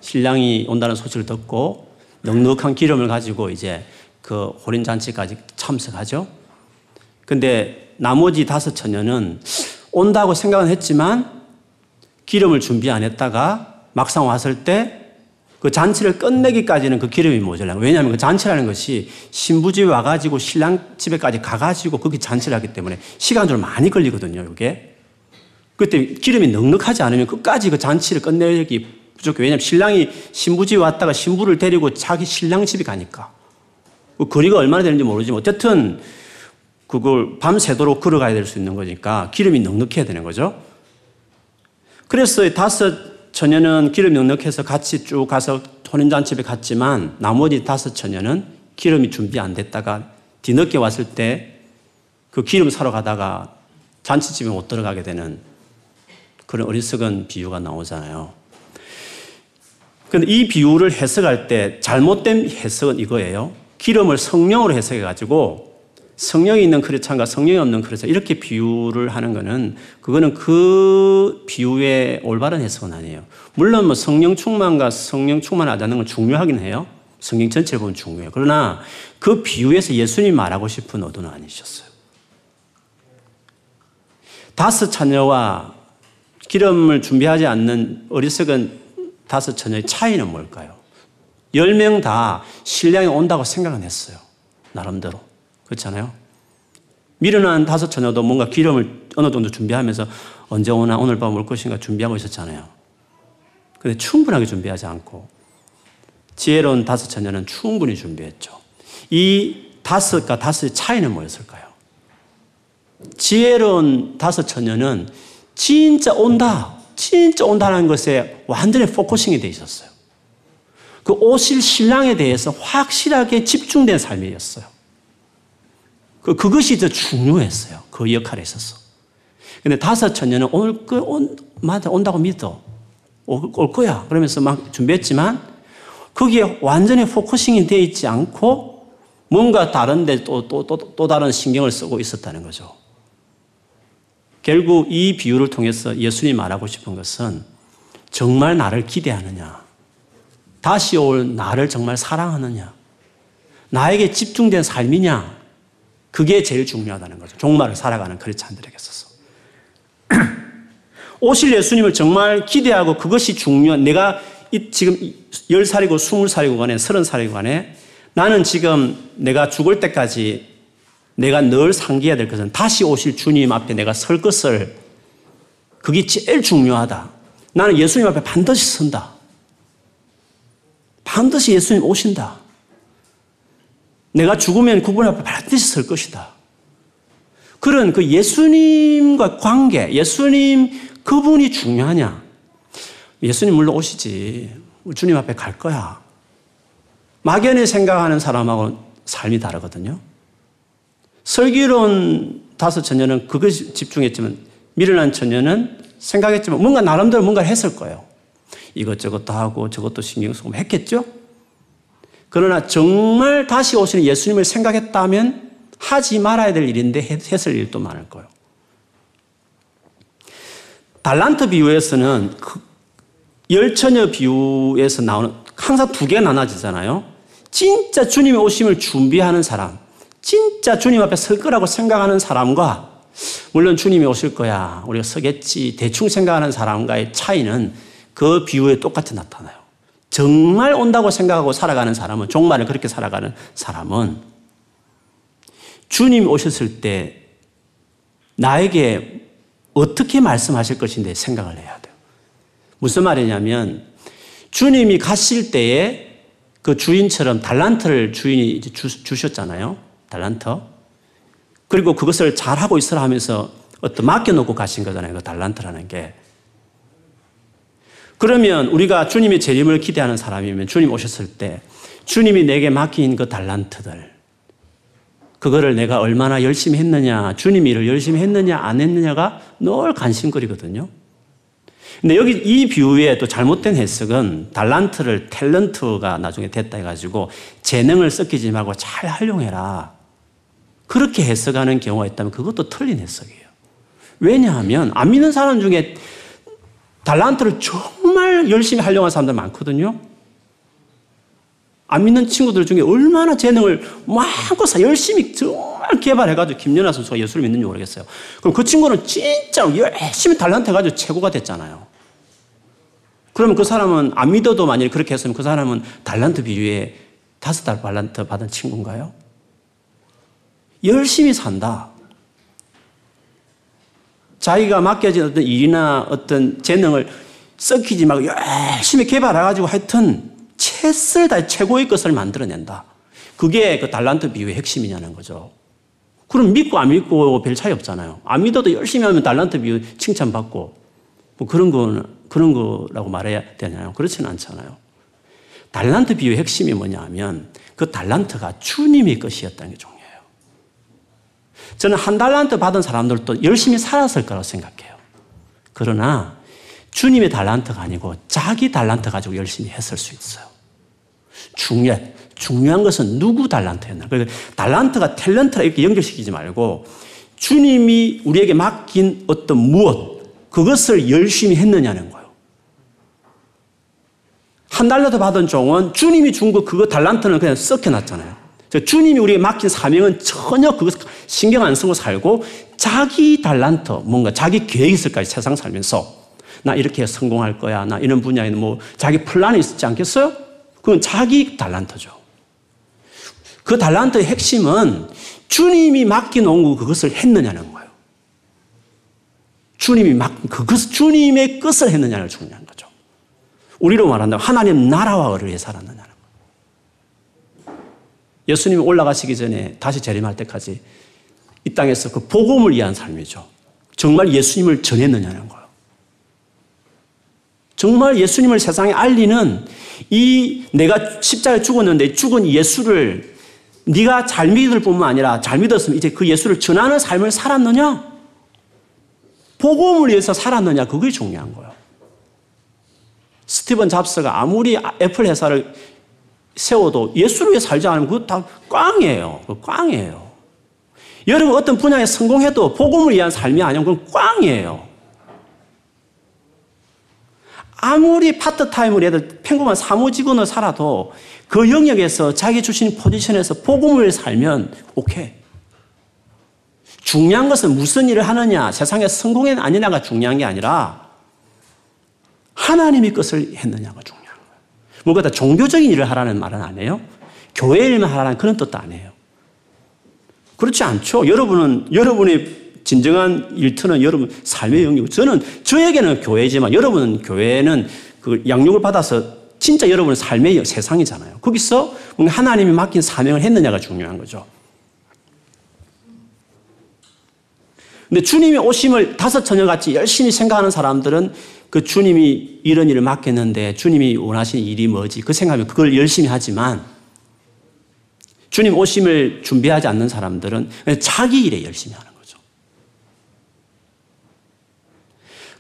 신랑이 온다는 소식을 듣고 넉넉한 기름을 가지고 이제 그 호린잔치까지 참석하죠. 그런데 나머지 다섯 처녀는 온다고 생각은 했지만 기름을 준비 안 했다가 막상 왔을 때 그 잔치를 끝내기까지는 그 기름이 모자라요. 왜냐하면 그 잔치라는 것이 신부집에 와가지고 신랑 집에까지 가가지고 거기 잔치를 하기 때문에 시간이 좀 많이 걸리거든요, 이게. 그때 기름이 넉넉하지 않으면 끝까지 그 잔치를 끝내기 부족해. 왜냐하면 신랑이 신부집에 왔다가 신부를 데리고 자기 신랑 집에 가니까. 그 거리가 얼마나 되는지 모르지만 어쨌든 그걸 밤새도록 걸어가야 될 수 있는 거니까 기름이 넉넉해야 되는 거죠. 그래서 다섯 처녀는 기름이 넉넉해서 같이 쭉 가서 혼인잔치에 갔지만 나머지 다섯 처녀는 기름이 준비 안 됐다가 뒤늦게 왔을 때 그 기름 사러 가다가 잔치집에 못 들어가게 되는 그런 어리석은 비유가 나오잖아요. 그런데 이 비유를 해석할 때 잘못된 해석은 이거예요. 기름을 성령으로 해석해가지고 성령이 있는 크리스찬과 성령이 없는 크리스찬 이렇게 비유를 하는 것은 그거는 그 비유의 올바른 해석은 아니에요. 물론 뭐 성령 충만과 성령 충만하지 않는 건 중요하긴 해요. 성경 전체를 보면 중요해요. 그러나 그 비유에서 예수님이 말하고 싶은 의도는 아니셨어요. 다섯 처녀와 기름을 준비하지 않는 어리석은 다섯 처녀의 차이는 뭘까요? 열 명 다 신랑이 온다고 생각은 했어요. 나름대로. 그렇잖아요. 미련한 다섯 처녀도 뭔가 기름을 어느 정도 준비하면서 언제 오나 오늘 밤 올 것인가 준비하고 있었잖아요. 그런데 충분하게 준비하지 않고 지혜로운 다섯 처녀는 충분히 준비했죠. 이 다섯과 다섯의 차이는 뭐였을까요? 지혜로운 다섯 처녀는 진짜 온다, 진짜 온다는 것에 완전히 포커싱이 돼 있었어요. 그 오실 신랑에 대해서 확실하게 집중된 삶이었어요. 그, 그것이 더 중요했어요. 그 역할에 있어서. 근데 다섯 처녀는 올, 거, 온, 온다고 믿어. 올, 올 거야. 그러면서 막 준비했지만, 거기에 완전히 포커싱이 되어 있지 않고, 뭔가 다른데 또, 또, 또, 또 다른 신경을 쓰고 있었다는 거죠. 결국 이 비유를 통해서 예수님이 말하고 싶은 것은, 정말 나를 기대하느냐? 다시 올 나를 정말 사랑하느냐? 나에게 집중된 삶이냐? 그게 제일 중요하다는 거죠. 종말을 살아가는 크리스찬들에게 있어서. 오실 예수님을 정말 기대하고 그것이 중요한, 내가 지금 열 살이고 스무 살이고 간에 서른 살이고 간에 나는 지금 내가 죽을 때까지 내가 늘 상기해야 될 것은 다시 오실 주님 앞에 내가 설 것을, 그게 제일 중요하다. 나는 예수님 앞에 반드시 선다. 반드시 예수님 오신다. 내가 죽으면 그분 앞에 반드시 설 것이다. 그런 그 예수님과 관계, 예수님 그분이 중요하냐? 예수님 물론 오시지. 주님 앞에 갈 거야. 막연히 생각하는 사람하고는 삶이 다르거든요. 슬기로운 다섯 처녀는 그것에 집중했지만 미련한 처녀는 생각했지만 뭔가 나름대로 뭔가를 했을 거예요. 이것저것 다 하고 저것도 신경 쓰고 했겠죠? 그러나 정말 다시 오시는 예수님을 생각했다면 하지 말아야 될 일인데 했을 일도 많을 거예요. 달란트 비유에서는 그 열처녀 비유에서 나오는 항상 두 개가 나눠지잖아요. 진짜 주님의 오심을 준비하는 사람, 진짜 주님 앞에 설 거라고 생각하는 사람과 물론 주님이 오실 거야, 우리가 서겠지, 대충 생각하는 사람과의 차이는 그 비유에 똑같이 나타나요. 정말 온다고 생각하고 살아가는 사람은, 종말을 그렇게 살아가는 사람은 주님이 오셨을 때 나에게 어떻게 말씀하실 것인데 생각을 해야 돼요. 무슨 말이냐면 주님이 가실 때에 그 주인처럼 달란트를 주인이 이제 주, 주셨잖아요. 달란트. 그리고 그것을 잘하고 있으라 하면서 어떤 맡겨놓고 가신 거잖아요. 그 달란트라는 게. 그러면 우리가 주님의 재림을 기대하는 사람이면 주님 오셨을 때 주님이 내게 맡긴 그 달란트들, 그거를 내가 얼마나 열심히 했느냐, 주님 일을 열심히 했느냐 안 했느냐가 늘 관심거리거든요. 근데 여기 이 비유에 또 잘못된 해석은 달란트를 탤런트가 나중에 됐다 해가지고 재능을 섞이지 말고 잘 활용해라, 그렇게 해석하는 경우가 있다면 그것도 틀린 해석이에요. 왜냐하면 안 믿는 사람 중에 달란트를 정말 열심히 활용한 사람들 많거든요. 안 믿는 친구들 중에 얼마나 재능을 마음껏 열심히 정말 개발해가지고 김연아 선수가 예수를 믿는지 모르겠어요. 그럼 그 친구는 진짜 열심히 달란트 해가지고 최고가 됐잖아요. 그러면 그 사람은 안 믿어도 만약에 그렇게 했으면 그 사람은 달란트 비유에 다섯 달 달란트 받은 친구인가요? 열심히 산다. 자기가 맡겨진 어떤 일이나 어떤 재능을 썩히지 말고 열심히 개발해가지고 하여튼 최선을 다해 최고의 것을 만들어낸다. 그게 그 달란트 비유의 핵심이냐는 거죠. 그럼 믿고 안 믿고 별 차이 없잖아요. 안 믿어도 열심히 하면 달란트 비유 칭찬받고 뭐 그런 거, 그런 거라고 말해야 되나요? 그렇지는 않잖아요. 달란트 비유의 핵심이 뭐냐 하면 그 달란트가 주님의 것이었다는 게 중요해요. 저는 한 달란트 받은 사람들도 열심히 살았을 거라고 생각해요. 그러나 주님의 달란트가 아니고 자기 달란트 가지고 열심히 했을 수 있어요. 중요해. 중요한 것은 누구 달란트였나. 그러니까 달란트가 탤런트라 이렇게 연결시키지 말고 주님이 우리에게 맡긴 어떤 무엇, 그것을 열심히 했느냐는 거예요. 한 달란트 받은 종은 주님이 준 거, 그거 달란트는 그냥 썩혀놨잖아요. 주님이 우리에게 맡긴 사명은 전혀 그것 신경 안 쓰고 살고 자기 달란트, 뭔가 자기 계획이 있을까요? 세상 살면서 나 이렇게 성공할 거야, 나 이런 분야에는 뭐 자기 플랜이 있지 않겠어요? 그건 자기 달란트죠. 그 달란트의 핵심은 주님이 맡겨놓은 거, 그것을 했느냐는 거예요. 주님이 맡긴 그것, 주님의 것을 했느냐는 게 중요한 거죠. 우리로 말한다면 하나님 나라와 의를 위해 살았느냐는 거예요. 예수님이 올라가시기 전에 다시 재림할 때까지 이 땅에서 그 복음을 위한 삶이죠. 정말 예수님을 전했느냐는 거예요. 정말 예수님을 세상에 알리는, 이 내가 십자가에 죽었는데 죽은 예수를 네가 잘 믿을 뿐만 아니라 잘 믿었으면 이제 그 예수를 전하는 삶을 살았느냐? 복음을 위해서 살았느냐? 그게 중요한 거예요. 스티븐 잡스가 아무리 애플 회사를 세워도 예수를 위해 살지 않으면 그거 다 꽝이에요. 그거 꽝이에요. 여러분 어떤 분야에 성공해도 복음을 위한 삶이 아니면 그건 꽝이에요. 아무리 파트타임을 해도 평범한 사무직원을 살아도 그 영역에서 자기 주신 포지션에서 복음을 살면 오케이. 중요한 것은 무슨 일을 하느냐, 세상에 성공했냐 아니냐가 중요한 게 아니라 하나님의 것을 했느냐가 중요한 거예요. 뭔가 다 종교적인 일을 하라는 말은 아니에요. 교회 일만 하라는 그런 뜻도 아니에요. 그렇지 않죠. 여러분은 여러분의 진정한 일터는 여러분 삶의 영역이고, 저는 저에게는 교회지만 여러분은 교회는 그 양육을 받아서 진짜 여러분은 삶의 세상이잖아요. 거기서 하나님이 맡긴 사명을 했느냐가 중요한 거죠. 근데 주님의 오심을 다섯 처녀같이 열심히 생각하는 사람들은 그 주님이 이런 일을 맡겼는데 주님이 원하시는 일이 뭐지? 그 생각하면 그걸 열심히 하지만 주님 오심을 준비하지 않는 사람들은 자기 일에 열심히 하는 거예요.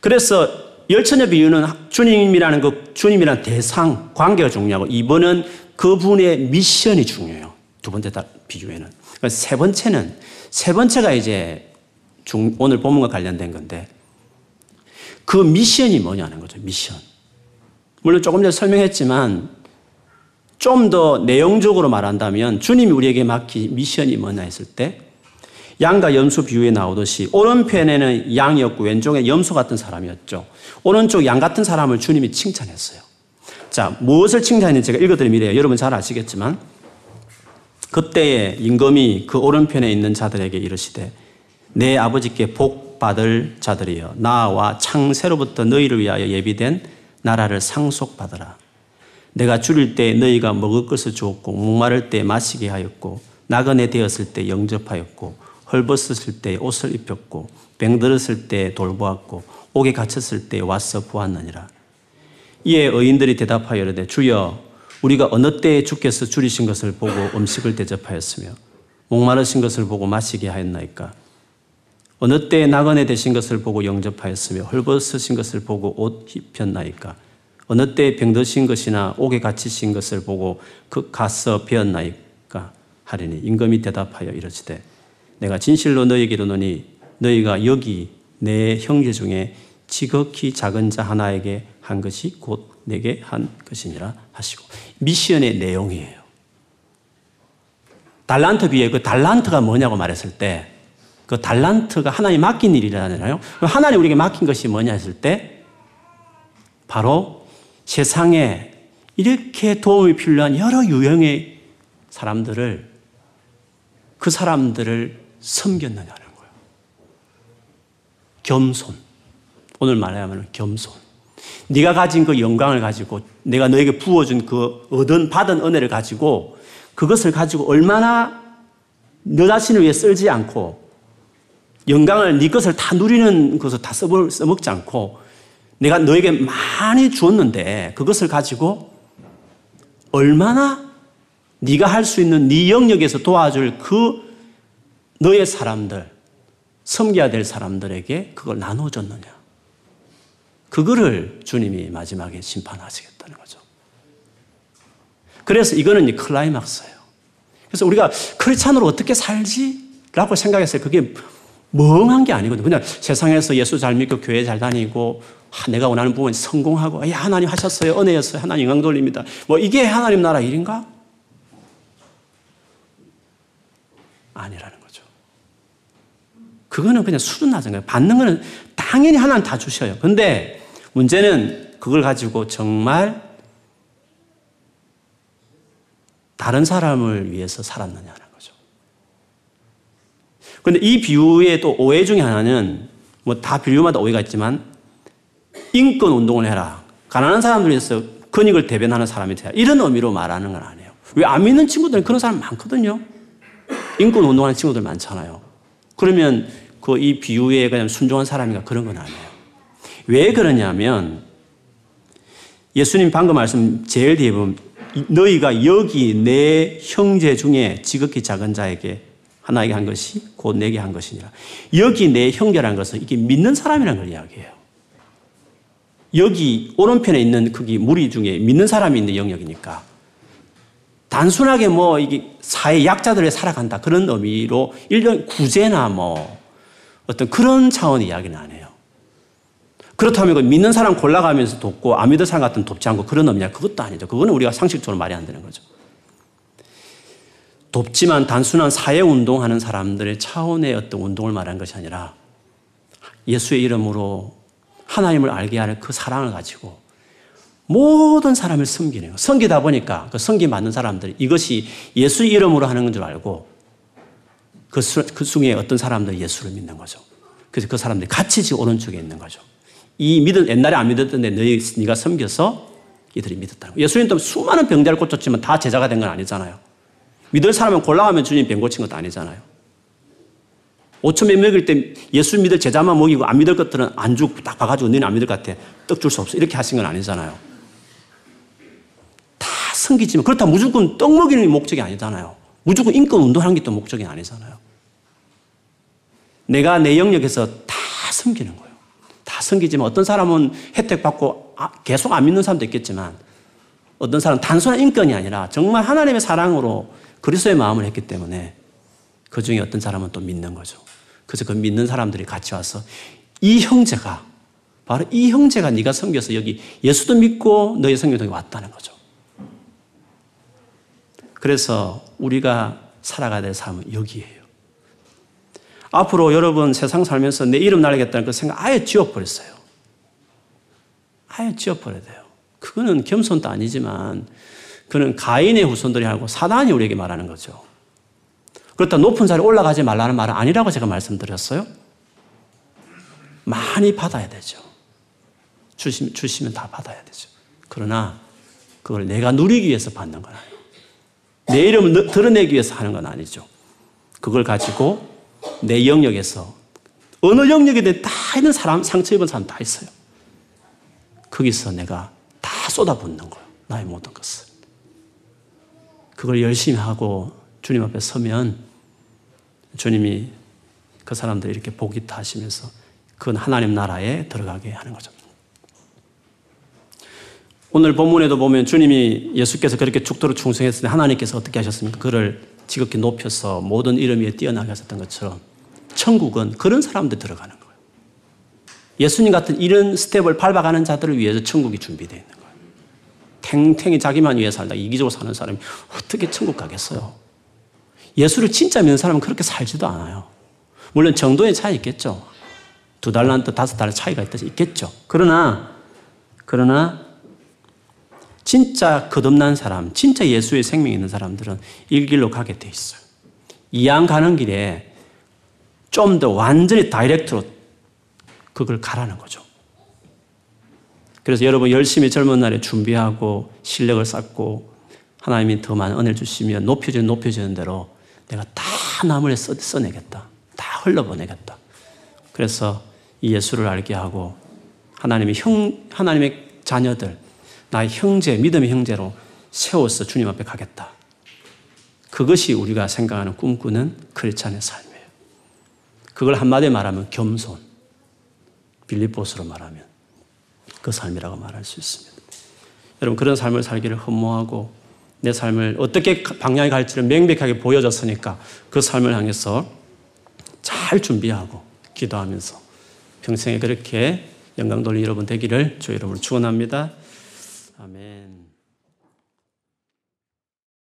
그래서 열처녀 비유는 주님이라는 그 주님이라는 대상, 관계가 중요하고 이번은 그분의 미션이 중요해요. 두 번째 비유에는. 세 번째는, 세 번째가 이제 중, 오늘 본문과 관련된 건데 그 미션이 뭐냐는 거죠. 미션. 물론 조금 전에 설명했지만 좀 더 내용적으로 말한다면 주님이 우리에게 맡긴 미션이 뭐냐 했을 때 양과 염소 비유에 나오듯이 오른편에는 양이었고 왼쪽에 염소 같은 사람이었죠. 오른쪽 양 같은 사람을 주님이 칭찬했어요. 자, 무엇을 칭찬했는지 제가 읽어드리면 여러분 잘 아시겠지만 그때의 임금이 그 오른편에 있는 자들에게 이르시되 내 아버지께 복받을 자들이여 나와 창세로부터 너희를 위하여 예비된 나라를 상속받으라. 내가 줄일 때 너희가 먹을 것을 주었고 목마를 때 마시게 하였고 나그네 되었을 때 영접하였고 헐벗었을 때 옷을 입혔고 병들었을 때 돌보았고 옥에 갇혔을 때 와서 보았느니라. 이에 의인들이 대답하여 이르되 주여 우리가 어느 때에 주께서 줄이신 것을 보고 음식을 대접하였으며 목마르신 것을 보고 마시게 하였나이까. 어느 때에 나그네 되신 것을 보고 영접하였으며 헐벗으신 것을 보고 옷 입혔나이까. 어느 때에 병드신 것이나 옥에 갇히신 것을 보고 그 가서 베었나이까 하리니 임금이 대답하여 이르시되 내가 진실로 너희에게 이르노니 너희가 여기 내 형제 중에 지극히 작은 자 하나에게 한 것이 곧 내게 한 것이니라 하시고. 미션의 내용이에요. 달란트 비유에 그 달란트가 뭐냐고 말했을 때 그 달란트가 하나님 맡긴 일이라잖아요. 하나님 우리에게 맡긴 것이 뭐냐 했을 때 바로 세상에 이렇게 도움이 필요한 여러 유형의 사람들을 그 사람들을 섬겼느냐는 거예요. 겸손. 오늘 말하면 겸손. 네가 가진 그 영광을 가지고 내가 너에게 부어준 그 얻은 받은 은혜를 가지고 그것을 가지고 얼마나 너 자신을 위해 쓸지 않고 영광을 네 것을 다 누리는 것을 다 써먹지 않고 내가 너에게 많이 주었는데 그것을 가지고 얼마나 네가 할 수 있는 네 영역에서 도와줄 그 너의 사람들, 섬겨야 될 사람들에게 그걸 나눠줬느냐. 그거를 주님이 마지막에 심판하시겠다는 거죠. 그래서 이거는 이 클라이막스예요. 그래서 우리가 크리스찬으로 어떻게 살지라고 생각했어요. 그게 멍한 게 아니거든요. 그냥 세상에서 예수 잘 믿고 교회 잘 다니고 아, 내가 원하는 부분 성공하고 야, 하나님 하셨어요. 은혜였어요. 하나님 영광 돌립니다. 뭐 이게 하나님 나라 일인가? 아니라는 거죠. 그거는 그냥 수준 낮은 거예요. 받는 거는 당연히 하나는 다 주셔요. 근데 문제는 그걸 가지고 정말 다른 사람을 위해서 살았느냐는 거죠. 그런데 이 비유의 또 오해 중에 하나는 뭐 다 비유마다 오해가 있지만 인권 운동을 해라. 가난한 사람들 위해서 권익을 대변하는 사람이 돼라. 이런 의미로 말하는 건 아니에요. 왜 안 믿는 친구들은 그런 사람 많거든요. 인권 운동하는 친구들 많잖아요. 그러면 그 이 비유에 그냥 순종한 사람인가 그런 건 아니에요. 왜 그러냐면 예수님 방금 말씀 제일 뒤에 보면 너희가 여기 내 형제 중에 지극히 작은 자에게 하나에게 한 것이 곧 내게 한 것이니라. 여기 내 형제라는 것은 이게 믿는 사람이라는 걸 이야기해요. 여기 오른편에 있는 그게 무리 중에 믿는 사람이 있는 영역이니까 단순하게 뭐 이게 사회 약자들에 살아간다 그런 의미로 일련 구제나 뭐 어떤 그런 차원의 이야기는 안 해요. 그렇다면 믿는 사람 골라가면서 돕고 안 믿는 사람 같은 돕지 않고 그런 의미냐 그것도 아니죠. 그거는 우리가 상식적으로 말이 안 되는 거죠. 돕지만 단순한 사회운동하는 사람들의 차원의 어떤 운동을 말하는 것이 아니라 예수의 이름으로 하나님을 알게 하는 그 사랑을 가지고 모든 사람을 섬기는 거예요. 섬기다 보니까 그 섬김 받는 사람들이 이것이 예수의 이름으로 하는 건 줄 알고 그, 수, 그 중에 어떤 사람들이 예수를 믿는 거죠. 그래서 그 사람들이 같이 지금 오른쪽에 있는 거죠. 이 믿은, 옛날에 안 믿었던데 너희, 네가 섬겨서 이들이 믿었다는 거예요. 예수님도 수많은 병자를 고쳤지만 다 제자가 된 건 아니잖아요. 믿을 사람은 골라가면 주님 병 고친 것도 아니잖아요. 오천 명 먹일 때 예수 믿을 제자만 먹이고 안 믿을 것들은 안주 딱 봐가지고 너희는 안 믿을 것 같아. 떡 줄 수 없어. 이렇게 하신 건 아니잖아요. 다 섬기지만 그렇다고 무조건 떡 먹이는 목적이 아니잖아요. 무조건 인권 운동하는 게 또 목적이 아니잖아요. 내가 내 영역에서 다 섬기는 거예요. 다 섬기지만 어떤 사람은 혜택 받고 계속 안 믿는 사람도 있겠지만 어떤 사람은 단순한 인권이 아니라 정말 하나님의 사랑으로 그리스도의 마음을 했기 때문에 그중에 어떤 사람은 또 믿는 거죠. 그래서 그 믿는 사람들이 같이 와서 이 형제가 바로 이 형제가 네가 섬겨서 여기 예수도 믿고 너의 성경에 왔다는 거죠. 그래서 우리가 살아가야 될 삶은 여기에요. 앞으로 여러분 세상 살면서 내 이름 날리겠다는 그 생각 아예 지워버렸어요. 아예 지워버려야 돼요. 그거는 겸손도 아니지만 그는 가인의 후손들이 하고 사단이 우리에게 말하는 거죠. 그렇다 높은 자리에 올라가지 말라는 말은 아니라고 제가 말씀드렸어요. 많이 받아야 되죠. 주시면, 주시면 다 받아야 되죠. 그러나 그걸 내가 누리기 위해서 받는 건 아니에요. 내 이름을 드러내기 위해서 하는 건 아니죠. 그걸 가지고 내 영역에서 어느 영역에든 다 있는 사람, 상처 입은 사람 다 있어요. 거기서 내가 다 쏟아붓는 거예요. 나의 모든 것을. 그걸 열심히 하고 주님 앞에 서면 주님이 그 사람들 이렇게 복이 타시면서 그건 하나님 나라에 들어가게 하는 거죠. 오늘 본문에도 보면 주님이 예수께서 그렇게 죽도록 충성했을 때 하나님께서 어떻게 하셨습니까? 그를 지극히 높여서 모든 이름 위에 뛰어나게 하셨던 것처럼 천국은 그런 사람들 들어가는 거예요. 예수님 같은 이런 스텝을 밟아가는 자들을 위해서 천국이 준비되어 있는 거예요. 탱탱이 자기만 위해 살다 이기적으로 사는 사람이 어떻게 천국 가겠어요? 예수를 진짜 믿는 사람은 그렇게 살지도 않아요. 물론 정도의 차이 있겠죠. 두 달란트, 다섯 달란트 차이가 있겠죠. 그러나 그러나 진짜 거듭난 사람, 진짜 예수의 생명이 있는 사람들은 일길로 가게 돼 있어요. 이양 가는 길에 좀 더 완전히 다이렉트로 그걸 가라는 거죠. 그래서 여러분 열심히 젊은 날에 준비하고 실력을 쌓고 하나님이 더 많은 은혜를 주시면 높여지는 높여지는 대로 내가 다 나물에 써, 써내겠다. 다 흘러보내겠다. 그래서 이 예수를 알게 하고 하나님의 형, 하나님의 자녀들, 나의 형제, 믿음의 형제로 세워서 주님 앞에 가겠다. 그것이 우리가 생각하는 꿈꾸는 크리스찬의 삶이에요. 그걸 한마디에 말하면 겸손, 빌립보스로 말하면 그 삶이라고 말할 수 있습니다. 여러분 그런 삶을 살기를 흠모하고 내 삶을 어떻게 방향이 갈지를 명백하게 보여줬으니까 그 삶을 향해서 잘 준비하고 기도하면서 평생에 그렇게 영광 돌린 여러분 되기를 주의 이름으로 축원합니다. 아멘.